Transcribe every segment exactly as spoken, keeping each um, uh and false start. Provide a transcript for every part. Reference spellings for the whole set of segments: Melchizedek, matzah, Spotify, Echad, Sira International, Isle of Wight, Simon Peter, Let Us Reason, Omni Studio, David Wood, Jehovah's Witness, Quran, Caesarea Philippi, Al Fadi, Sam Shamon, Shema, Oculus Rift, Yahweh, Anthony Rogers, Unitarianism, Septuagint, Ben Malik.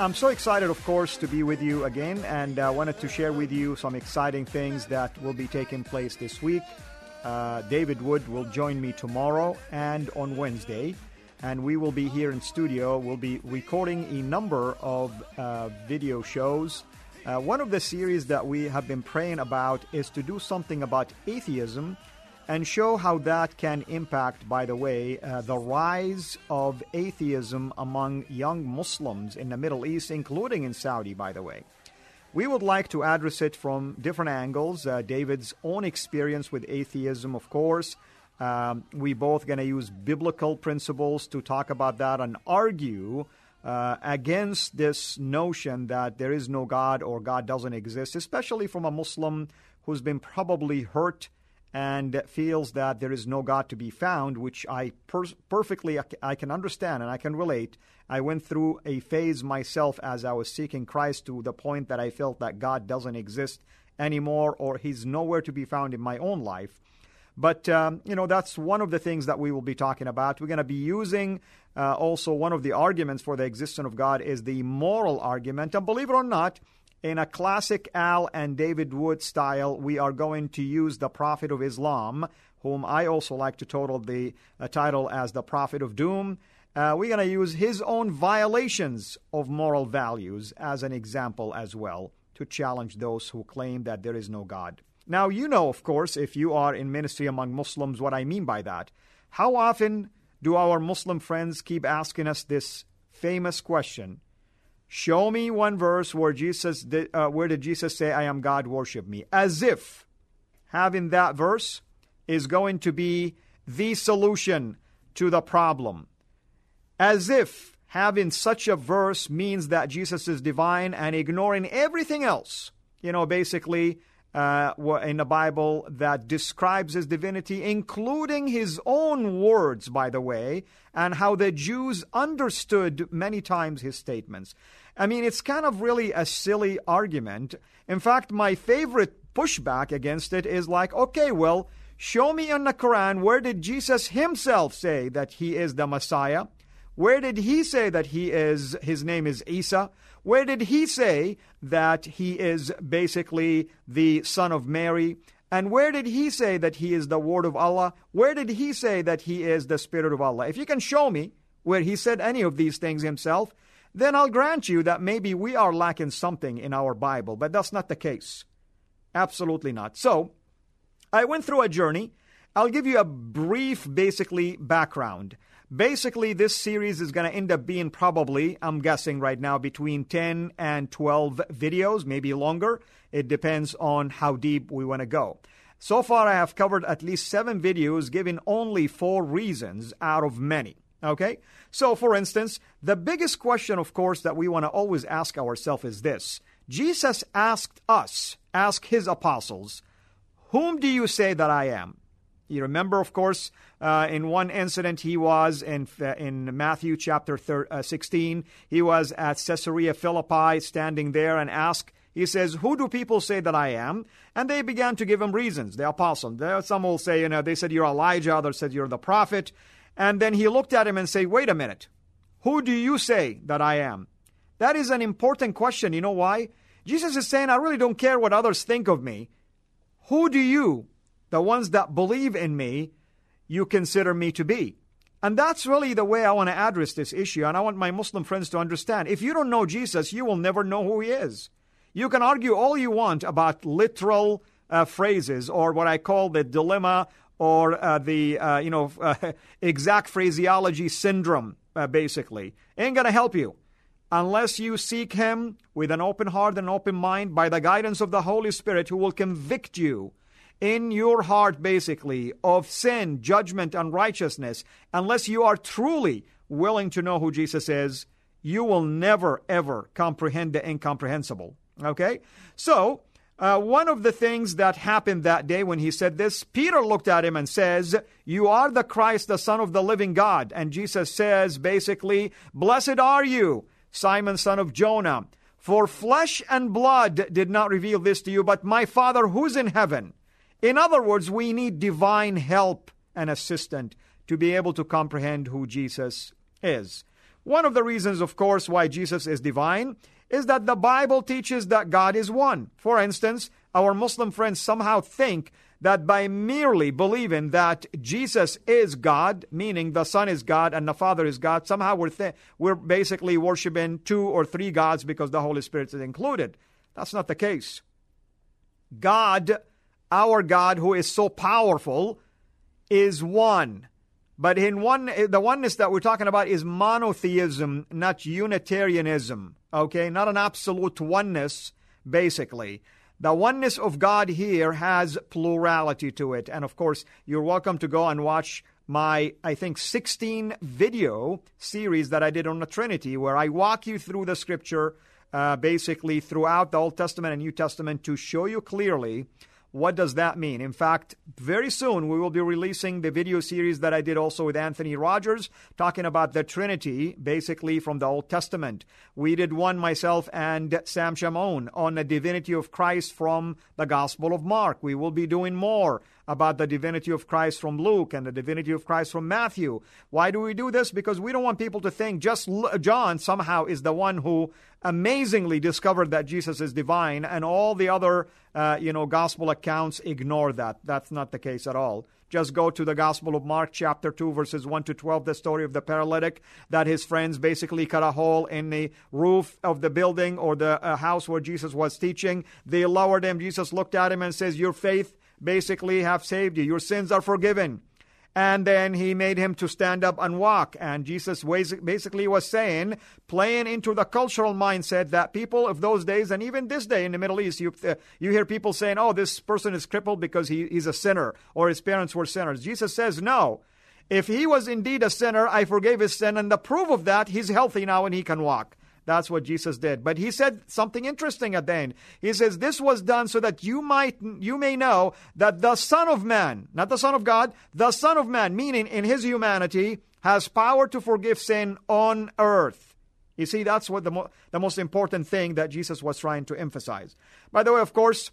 I'm so excited, of course, to be with you again, and I uh, wanted to share with you some exciting things that will be taking place this week. Uh, David Wood will join me tomorrow and on Wednesday, and we will be here in studio. We'll be recording a number of uh, video shows. Uh, one of the series that we have been praying about is to do something about atheism and show how that can impact, by the way, uh, the rise of atheism among young Muslims in the Middle East, including in Saudi, by the way. We would like to address it from different angles. Uh, David's own experience with atheism, of course. Um, we both going to use biblical principles to talk about that and argue uh, against this notion that there is no God or God doesn't exist, especially from a Muslim who's been probably hurt and feels that there is no God to be found, which I per- perfectly I can understand and I can relate. I went through a phase myself as I was seeking Christ to the point that I felt that God doesn't exist anymore or he's nowhere to be found in my own life. But, um, you know, that's one of the things that we will be talking about. We're going to be using uh, also one of the arguments for the existence of God is the moral argument. And believe it or not, in a classic Al and David Wood style, we are going to use the Prophet of Islam, whom I also like to total the uh, title as the Prophet of Doom. Uh, we're going to use his own violations of moral values as an example as well to challenge those who claim that there is no God. Now, you know, of course, if you are in ministry among Muslims, what I mean by that. How often do our Muslim friends keep asking us this famous question? Show me one verse where Jesus, did, uh, where did Jesus say, I am God, worship me? As if having that verse is going to be the solution to the problem. As if having such a verse means that Jesus is divine and ignoring everything else, you know, basically, Uh, in the Bible that describes his divinity, including his own words, by the way, and how the Jews understood many times his statements. I mean, it's kind of really a silly argument. In fact, my favorite pushback against it is like, okay, well, show me in the Quran, where did Jesus himself say that he is the Messiah? Where did he say that he is, his name is Isa? Where did he say that he is basically the son of Mary? And where did he say that he is the word of Allah? Where did he say that he is the spirit of Allah? If you can show me where he said any of these things himself, then I'll grant you that maybe we are lacking something in our Bible, but that's not the case. Absolutely not. So I went through a journey. I'll give you a brief, basically, background. Basically, this series is going to end up being probably, I'm guessing right now, between ten and twelve videos, maybe longer. It depends on how deep we want to go. So far, I have covered at least seven videos, giving only four reasons out of many. Okay? So, for instance, the biggest question, of course, that we want to always ask ourselves is this. Jesus asked us, asked his apostles, whom do you say that I am? You remember, of course, uh, in one incident, he was in uh, in Matthew chapter thir- uh, sixteen. He was at Caesarea Philippi standing there and asked, he says, who do people say that I am? And they began to give him reasons, the apostles. Some will say, you know, they said, you're Elijah. Others said, you're the prophet. And then he looked at him and said, wait a minute. Who do you say that I am? That is an important question. You know why? Jesus is saying, I really don't care what others think of me. Who do you The ones that believe in me, you consider me to be? And that's really the way I want to address this issue, and I want my Muslim friends to understand. If you don't know Jesus, you will never know who he is. You can argue all you want about literal uh, phrases, or what I call the dilemma, or uh, the uh, you know uh, exact phraseology syndrome, uh, basically. Ain't going to help you unless you seek him with an open heart and open mind by the guidance of the Holy Spirit, who will convict you in your heart, basically, of sin, judgment, and righteousness. Unless you are truly willing to know who Jesus is, you will never, ever comprehend the incomprehensible. Okay? So, uh, one of the things that happened that day when he said this, Peter looked at him and says, "You are the Christ, the Son of the living God." And Jesus says, basically, "Blessed are you, Simon, son of Jonah, for flesh and blood did not reveal this to you, but my Father who's in heaven." In other words, we need divine help and assistance to be able to comprehend who Jesus is. One of the reasons, of course, why Jesus is divine is that the Bible teaches that God is one. For instance, our Muslim friends somehow think that by merely believing that Jesus is God, meaning the Son is God and the Father is God, somehow we're, th- we're basically worshiping two or three gods because the Holy Spirit is included. That's not the case. God Our God, who is so powerful, is one. But in one, the oneness that we're talking about is monotheism, not Unitarianism, okay? Not an absolute oneness, basically. The oneness of God here has plurality to it. And, of course, you're welcome to go and watch my, I think, sixteen-video series that I did on the Trinity, where I walk you through the Scripture, uh, basically throughout the Old Testament and New Testament, to show you clearly what does that mean? In fact, very soon we will be releasing the video series that I did also with Anthony Rogers, talking about the Trinity, basically from the Old Testament. We did one, myself and Sam Shamon, on the divinity of Christ from the Gospel of Mark. We will be doing more about the divinity of Christ from Luke and the divinity of Christ from Matthew. Why do we do this? Because we don't want people to think just John somehow is the one who amazingly discovered that Jesus is divine, and all the other uh, you know, gospel accounts ignore that. That's not the case at all. Just go to the Gospel of Mark, chapter two, verses one to twelve, the story of the paralytic, that his friends basically cut a hole in the roof of the building or the uh, house where Jesus was teaching. They lowered him. Jesus looked at him and says, "Your faith basically have saved you. Your sins are forgiven." And then he made him to stand up and walk. And Jesus basically was saying, playing into the cultural mindset that people of those days, and even this day in the Middle East, you uh, you hear people saying, "Oh, this person is crippled because he, he's a sinner, or his parents were sinners." Jesus says, no. If he was indeed a sinner, I forgave his sin. And the proof of that, he's healthy now and he can walk. That's what Jesus did. But he said something interesting at the end. He says, "This was done so that you might, you may know that the Son of Man," not the Son of God, the Son of Man, meaning in his humanity, has power to forgive sin on earth. You see, that's what the, mo- the most important thing that Jesus was trying to emphasize. By the way, of course,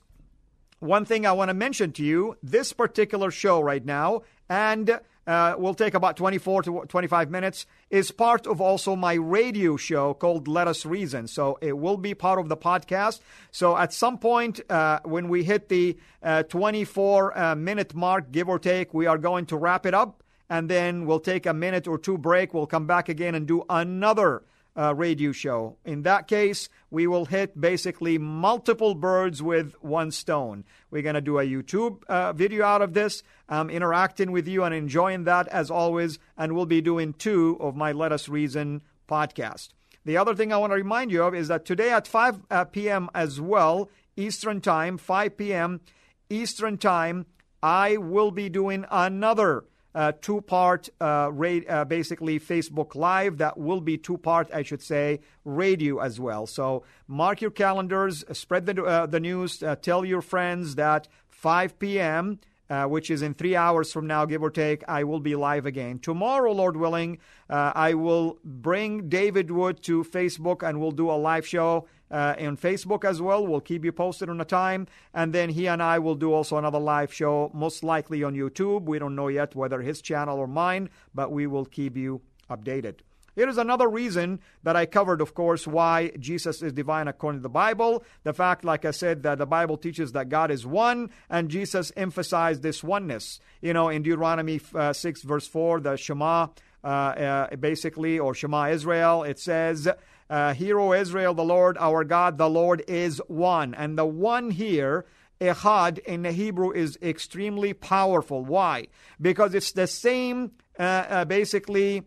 one thing I want to mention to you, this particular show right now, and Uh, will take about twenty-four to twenty-five minutes, is part of also my radio show called Let Us Reason. So it will be part of the podcast. So at some point, uh, when we hit the twenty-four-minute uh, mark, give or take, we are going to wrap it up, and then we'll take a minute or two break. We'll come back again and do another uh, radio show. In that case, we will hit basically multiple birds with one stone. We're going to do a YouTube uh, video out of this. I'm interacting with you and enjoying that as always, and we'll be doing two of my Let Us Reason podcast. The other thing I want to remind you of is that today at five p.m. as well, Eastern Time, five p.m. Eastern Time, I will be doing another uh, two-part, uh, ra- uh, basically, Facebook Live. That will be two-part, I should say, radio as well. So mark your calendars, spread the, uh, the news, uh, tell your friends that five p.m., Uh, which is in three hours from now, give or take, I will be live again. Tomorrow, Lord willing, uh, I will bring David Wood to Facebook, and we'll do a live show uh, on Facebook as well. We'll keep you posted on the time. And then he and I will do also another live show, most likely on YouTube. We don't know yet whether his channel or mine, but we will keep you updated. Here is another reason that I covered, of course, why Jesus is divine according to the Bible. The fact, like I said, that the Bible teaches that God is one, and Jesus emphasized this oneness. You know, in Deuteronomy uh, six, verse four, the Shema uh, uh, basically, or Shema Israel. It says, uh, Hear, O Israel, the Lord our God, the Lord is one. And the one here, Echad, in the Hebrew is extremely powerful. Why? Because it's the same, uh, uh, basically,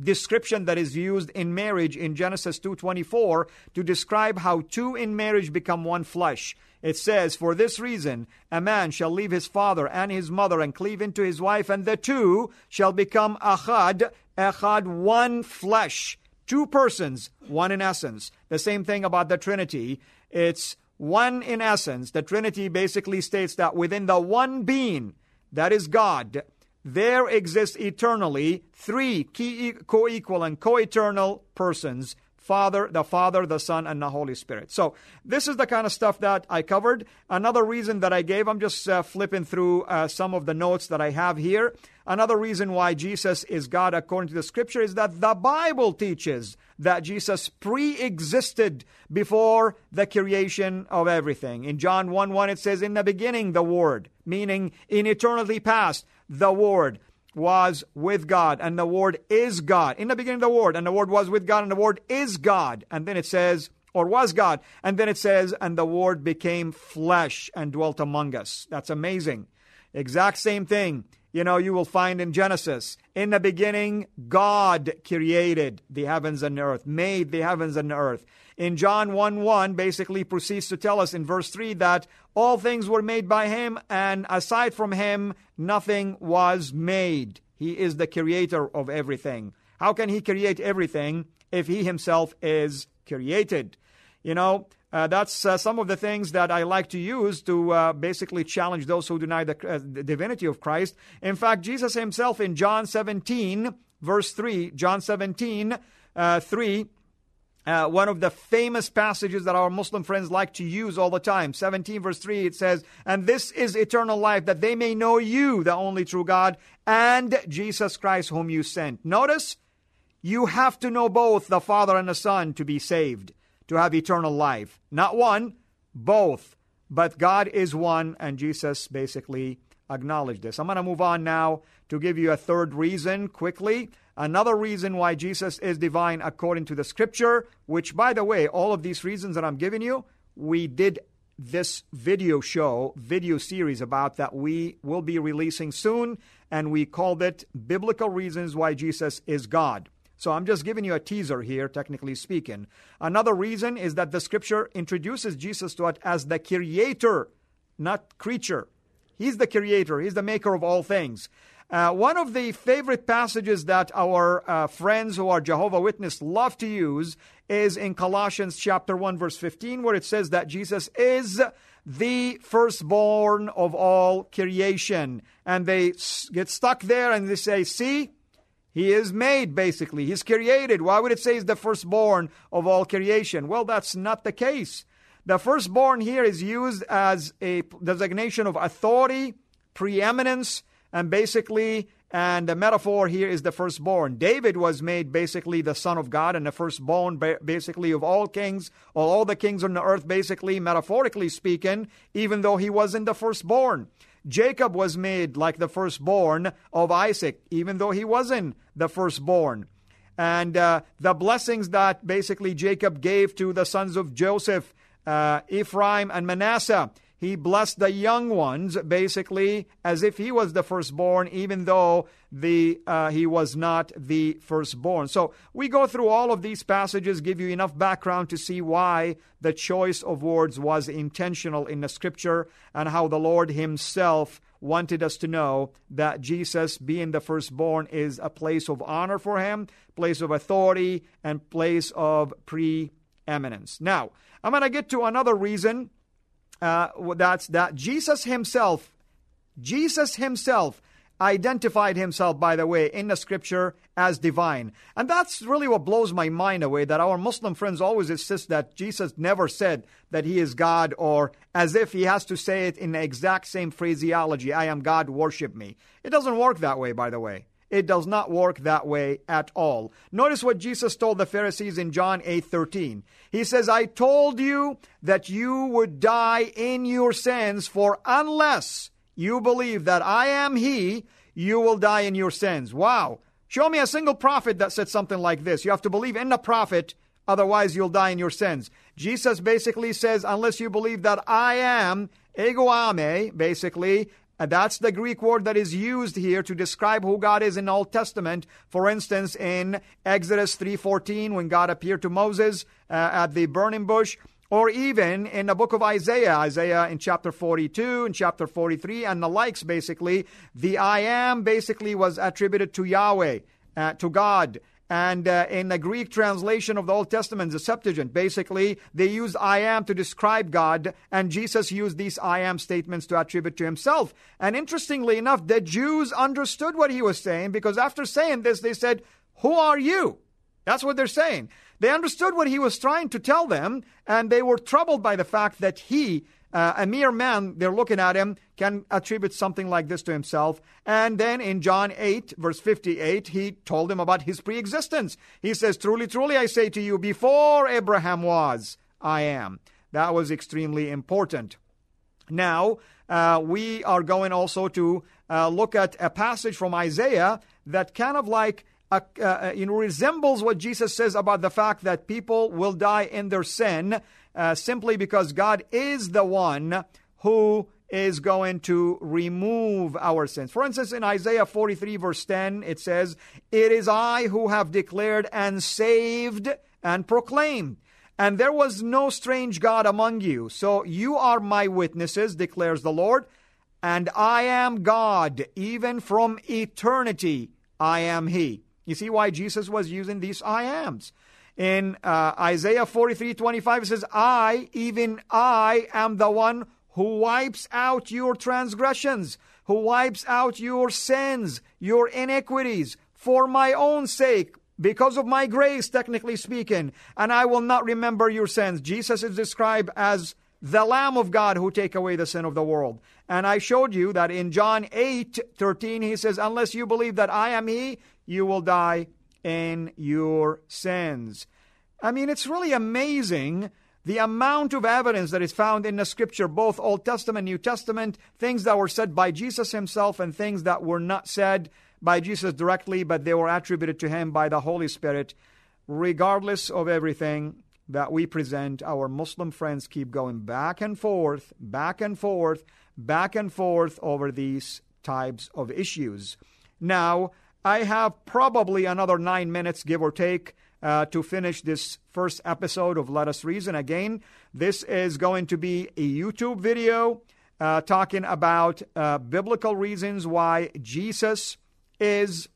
description that is used in marriage in Genesis two twenty-four to describe how two in marriage become one flesh. It says, For this reason, a man shall leave his father and his mother and cleave unto his wife, and the two shall become Echad, Echad, one flesh. Two persons, one in essence. The same thing about the Trinity. It's one in essence. The Trinity basically states that within the one being, that is God, there exists eternally three key co-equal and co-eternal persons, Father, the Father, the Son, and the Holy Spirit. So this is the kind of stuff that I covered. Another reason that I gave, I'm just uh, flipping through uh, some of the notes that I have here. Another reason why Jesus is God according to the Scripture is that the Bible teaches that Jesus pre-existed before the creation of everything. In John one one, it says, In the beginning, the Word, meaning in eternity past, the Word was with God, and the Word is God. In the beginning, the Word, and the Word was with God, and the Word is God. And then it says, or was God. And then it says, and the Word became flesh and dwelt among us. That's amazing. Exact same thing, you know, you will find in Genesis. In the beginning, God created the heavens and earth, made the heavens and earth. In John one one, basically proceeds to tell us in verse three that all things were made by Him, and aside from Him, nothing was made. He is the creator of everything. How can He create everything if He Himself is created? You know, uh, that's uh, some of the things that I like to use to uh, basically challenge those who deny the, uh, the divinity of Christ. In fact, Jesus Himself in John seventeen, verse three, John seventeen, uh, three, Uh, one of the famous passages that our Muslim friends like to use all the time. seventeen verse three, it says, And this is eternal life, that they may know you, the only true God, and Jesus Christ whom you sent. Notice, you have to know both the Father and the Son to be saved, to have eternal life. Not one, both. But God is one, and Jesus basically acknowledged this. I'm going to move on now to give you a third reason quickly. Another reason why Jesus is divine according to the Scripture, which, by the way, all of these reasons that I'm giving you, we did this video show, video series about that we will be releasing soon, and we called it Biblical Reasons Why Jesus is God. So I'm just giving you a teaser here, technically speaking. Another reason is that the Scripture introduces Jesus to us as the creator, not creature. He's the creator. He's the maker of all things. Uh, one of the favorite passages that our uh, friends who are Jehovah's Witness love to use is in Colossians chapter one, verse fifteen, where it says that Jesus is the firstborn of all creation. And they get stuck there and they say, see, He is made, basically. He's created. Why would it say He's the firstborn of all creation? Well, that's not the case. The firstborn here is used as a designation of authority, preeminence, and basically, and the metaphor here is the firstborn. David was made basically the son of God and the firstborn basically of all kings, all the kings on the earth basically, metaphorically speaking, even though he wasn't the firstborn. Jacob was made like the firstborn of Isaac, even though he wasn't the firstborn. And uh, the blessings that basically Jacob gave to the sons of Joseph, uh, Ephraim and Manasseh, He blessed the young ones, basically, as if he was the firstborn, even though the uh, he was not the firstborn. So we go through all of these passages, give you enough background to see why the choice of words was intentional in the Scripture and how the Lord Himself wanted us to know that Jesus, being the firstborn, is a place of honor for Him, place of authority, and place of preeminence. Now, I'm going to get to another reason. Uh, that's that Jesus himself, Jesus himself identified himself, by the way, in the Scripture as divine. And that's really what blows my mind away, that our Muslim friends always insist that Jesus never said that he is God, or as if he has to say it in the exact same phraseology, I am God, worship me. It doesn't work that way, by the way. It does not work that way at all. Notice what Jesus told the Pharisees in John eight thirteen. He says, I told you that you would die in your sins, for unless you believe that I am He, you will die in your sins. Wow. Show me a single prophet that said something like this. You have to believe in a prophet, otherwise you'll die in your sins. Jesus basically says, unless you believe that I am, ego ame, basically, and that's the Greek word that is used here to describe who God is in the Old Testament. For instance, in Exodus three fourteen, when God appeared to Moses uh, at the burning bush, or even in the book of Isaiah, Isaiah in chapter forty-two, in chapter forty-three, and the likes, basically, the I am basically was attributed to Yahweh, uh, to God. And uh, in the Greek translation of the Old Testament, the Septuagint, basically, they used I am to describe God, and Jesus used these I am statements to attribute to himself. And interestingly enough, the Jews understood what he was saying, because after saying this, they said, who are you? That's what they're saying. They understood what he was trying to tell them, and they were troubled by the fact that he, Uh, a mere man, they're looking at him, can attribute something like this to himself. And then in John eight, verse fifty-eight, he told them about his preexistence. He says, truly, truly, I say to you, before Abraham was, I am. That was extremely important. Now, uh, we are going also to uh, look at a passage from Isaiah that kind of like Uh, uh, you know, resembles what Jesus says about the fact that people will die in their sin uh, simply because God is the one who is going to remove our sins. For instance, in Isaiah forty-three verse ten, it says, it is I who have declared and saved and proclaimed, and there was no strange God among you. So you are my witnesses, declares the Lord, and I am God, even from eternity I am He. You see why Jesus was using these I ams. In uh, Isaiah forty-three twenty-five, it says, I, even I, am the one who wipes out your transgressions, who wipes out your sins, your iniquities, for my own sake, because of my grace, technically speaking, and I will not remember your sins. Jesus is described as the Lamb of God who take away the sin of the world. And I showed you that in John eight thirteen, he says, unless you believe that I am He, you will die in your sins. I mean, it's really amazing the amount of evidence that is found in the Scripture, both Old Testament, New Testament, things that were said by Jesus himself and things that were not said by Jesus directly, but they were attributed to him by the Holy Spirit. Regardless of everything that we present, our Muslim friends keep going back and forth, back and forth, back and forth over these types of issues. Now, I have probably another nine minutes, give or take, uh, to finish this first episode of Let Us Reason. Again, this is going to be a YouTube video uh, talking about uh, biblical reasons why Jesus is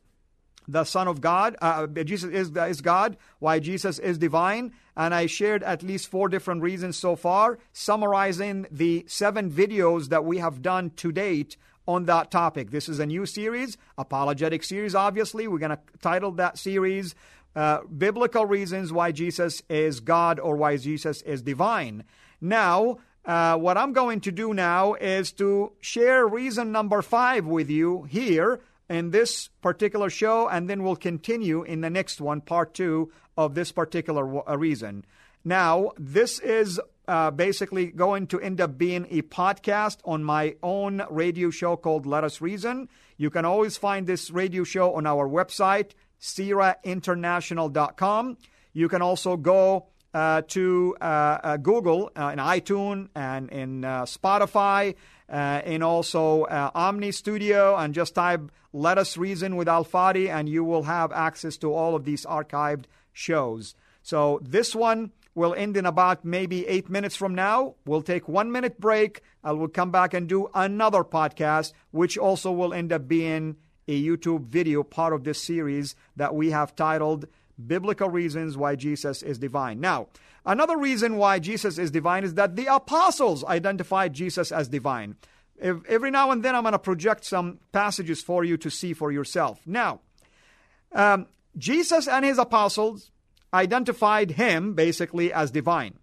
the Son of God. Uh, Jesus is, is God, why Jesus is divine. And I shared at least four different reasons so far, summarizing the seven videos that we have done to date on that topic. This is a new series, apologetic series, obviously. We're going to title that series, uh, Biblical Reasons Why Jesus is God or Why Jesus is Divine. Now, uh, what I'm going to do now is to share reason number five with you here in this particular show, and then we'll continue in the next one, part two of this particular w- reason. Now, this is Uh, basically going to end up being a podcast on my own radio show called Let Us Reason. You can always find this radio show on our website, Sira International dot com. You can also go uh, to uh, uh, Google, uh, in iTunes, and in uh, Spotify, uh, and also uh, Omni Studio, and just type Let Us Reason with Al Fadi, and you will have access to all of these archived shows. So this one will end in about maybe eight minutes from now. We'll take one minute break. I will come back and do another podcast, which also will end up being a YouTube video, part of this series that we have titled Biblical Reasons Why Jesus is Divine. Now, another reason why Jesus is divine is that the apostles identified Jesus as divine. If, every now and then I'm going to project some passages for you to see for yourself. Now, um, Jesus and his apostles identified him basically as divine.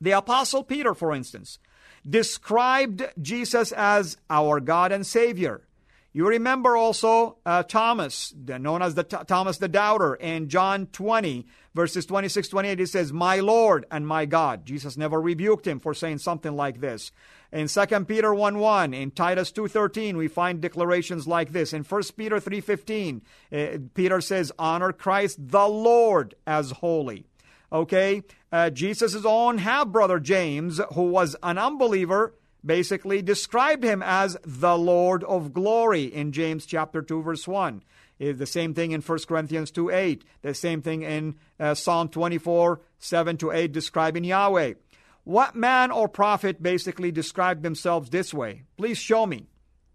The Apostle Peter, for instance, described Jesus as our God and Savior. You remember also uh, Thomas, known as the Th- Thomas the Doubter, in John twenty, verses twenty-six, twenty-eight, he says, my Lord and my God. Jesus never rebuked him for saying something like this. In Second Peter one one, in Titus two thirteen, we find declarations like this. In First Peter three fifteen, uh, Peter says, honor Christ the Lord as holy. Okay, uh, Jesus' own half-brother James, who was an unbeliever, basically described him as the Lord of glory in James chapter two, verse one. Is the same thing in First Corinthians two eight. The same thing in uh, Psalm twenty-four, seven to eight, describing Yahweh. What man or prophet basically described themselves this way? Please show me.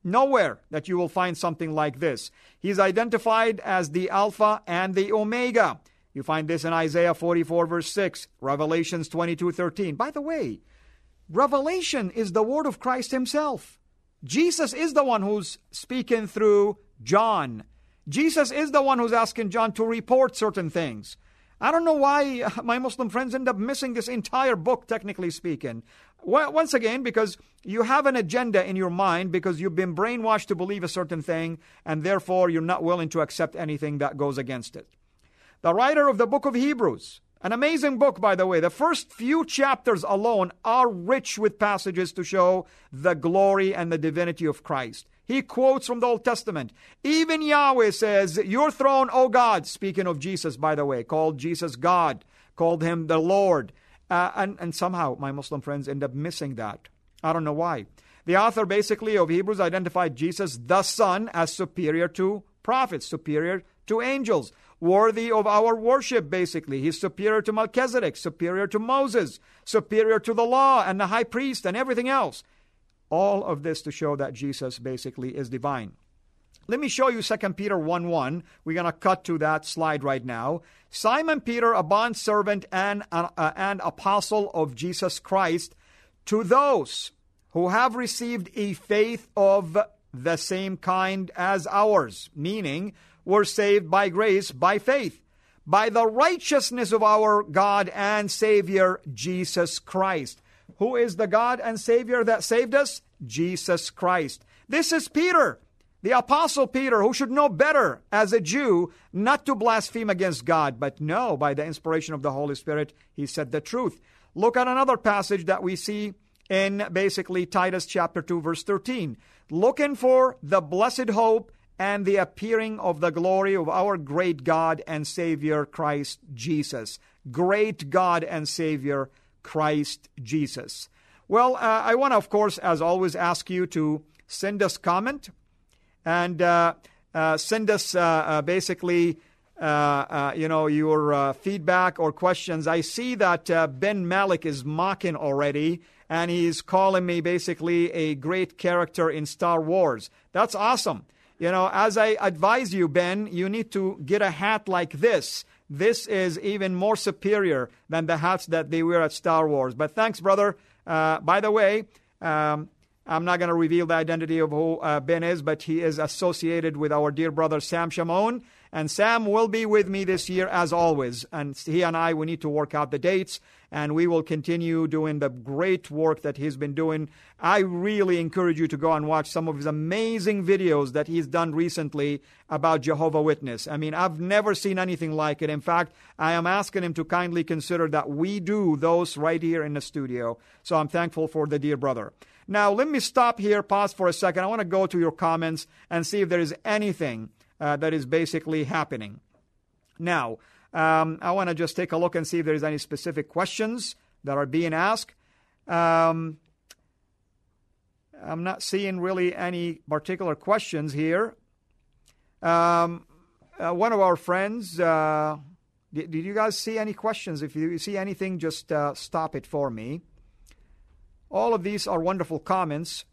Nowhere that you will find something like this. He's identified as the Alpha and the Omega. You find this in Isaiah forty-four, verse six, Revelations twenty-two, thirteen. By the way, Revelation is the word of Christ himself. Jesus is the one who's speaking through John. Jesus is the one who's asking John to report certain things. I don't know why my Muslim friends end up missing this entire book, technically speaking. Well, once again, because you have an agenda in your mind because you've been brainwashed to believe a certain thing, and therefore you're not willing to accept anything that goes against it. The writer of the book of Hebrews, an amazing book, by the way. The first few chapters alone are rich with passages to show the glory and the divinity of Christ. He quotes from the Old Testament. Even Yahweh says, your throne, O God, speaking of Jesus, by the way, called Jesus God, called him the Lord. Uh, and, and somehow my Muslim friends end up missing that. I don't know why. The author basically of Hebrews identified Jesus, the Son, as superior to prophets, superior to angels, worthy of our worship, basically. He's superior to Melchizedek, superior to Moses, superior to the law and the high priest and everything else. All of this to show that Jesus basically is divine. Let me show you Second Peter one one. We're going to cut to that slide right now. Simon Peter, a bondservant and uh, an apostle of Jesus Christ, to those who have received a faith of the same kind as ours, meaning were saved by grace, by faith, by the righteousness of our God and Savior, Jesus Christ. Who is the God and Savior that saved us? Jesus Christ. This is Peter, the Apostle Peter, who should know better as a Jew not to blaspheme against God. But no, by the inspiration of the Holy Spirit, he said the truth. Look at another passage that we see in basically Titus chapter two, verse thirteen. Looking for the blessed hope and the appearing of the glory of our great God and Savior, Christ Jesus. Great God and Savior, Christ Jesus. Well, uh, I want to, of course, as always, ask you to send us comment and uh, uh, send us uh, uh, basically, uh, uh, you know, your uh, feedback or questions. I see that uh, Ben Malik is mocking already, and he's calling me basically a great character in Star Wars. That's awesome. You know, as I advise you, Ben, you need to get a hat like this. This is even more superior than the hats that they wear at Star Wars. But thanks, brother. Uh, by the way, um, I'm not going to reveal the identity of who uh, Ben is, but he is associated with our dear brother, Sam Shamon. And Sam will be with me this year, as always. And he and I, we need to work out the dates, and we will continue doing the great work that he's been doing. I really encourage you to go and watch some of his amazing videos that he's done recently about Jehovah's Witness. I mean, I've never seen anything like it. In fact, I am asking him to kindly consider that we do those right here in the studio. So I'm thankful for the dear brother. Now, let me stop here, pause for a second. I want to go to your comments and see if there is anything Uh, that is basically happening. Now, um, I want to just take a look and see if there's any specific questions that are being asked. Um, I'm not seeing really any particular questions here. Um, uh, one of our friends, uh, did, did you guys see any questions? If you see anything, just uh, stop it for me. All of these are wonderful comments,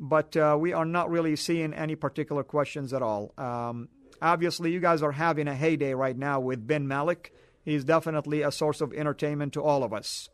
but uh, we are not really seeing any particular questions at all. Um, obviously, you guys are having a heyday right now with Ben Malik. He's definitely a source of entertainment to all of us.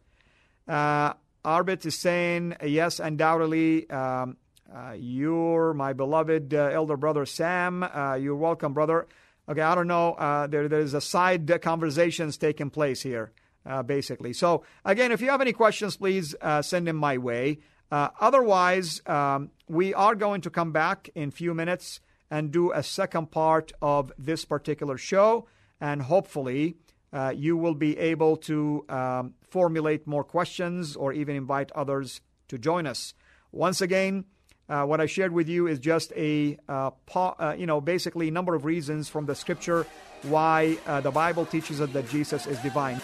Uh, Arbit is saying, yes, undoubtedly, um, uh, you're my beloved uh, elder brother, Sam. Uh, you're welcome, brother. Okay, I don't know. Uh, there, there is a side conversations taking place here, uh, basically. So, again, if you have any questions, please uh, send them my way. Uh, otherwise, um, we are going to come back in a few minutes and do a second part of this particular show. And hopefully, uh, you will be able to um, formulate more questions or even invite others to join us. Once again, uh, what I shared with you is just a, uh, pa- uh, you know, basically number of reasons from the scripture why uh, the Bible teaches us that Jesus is divine.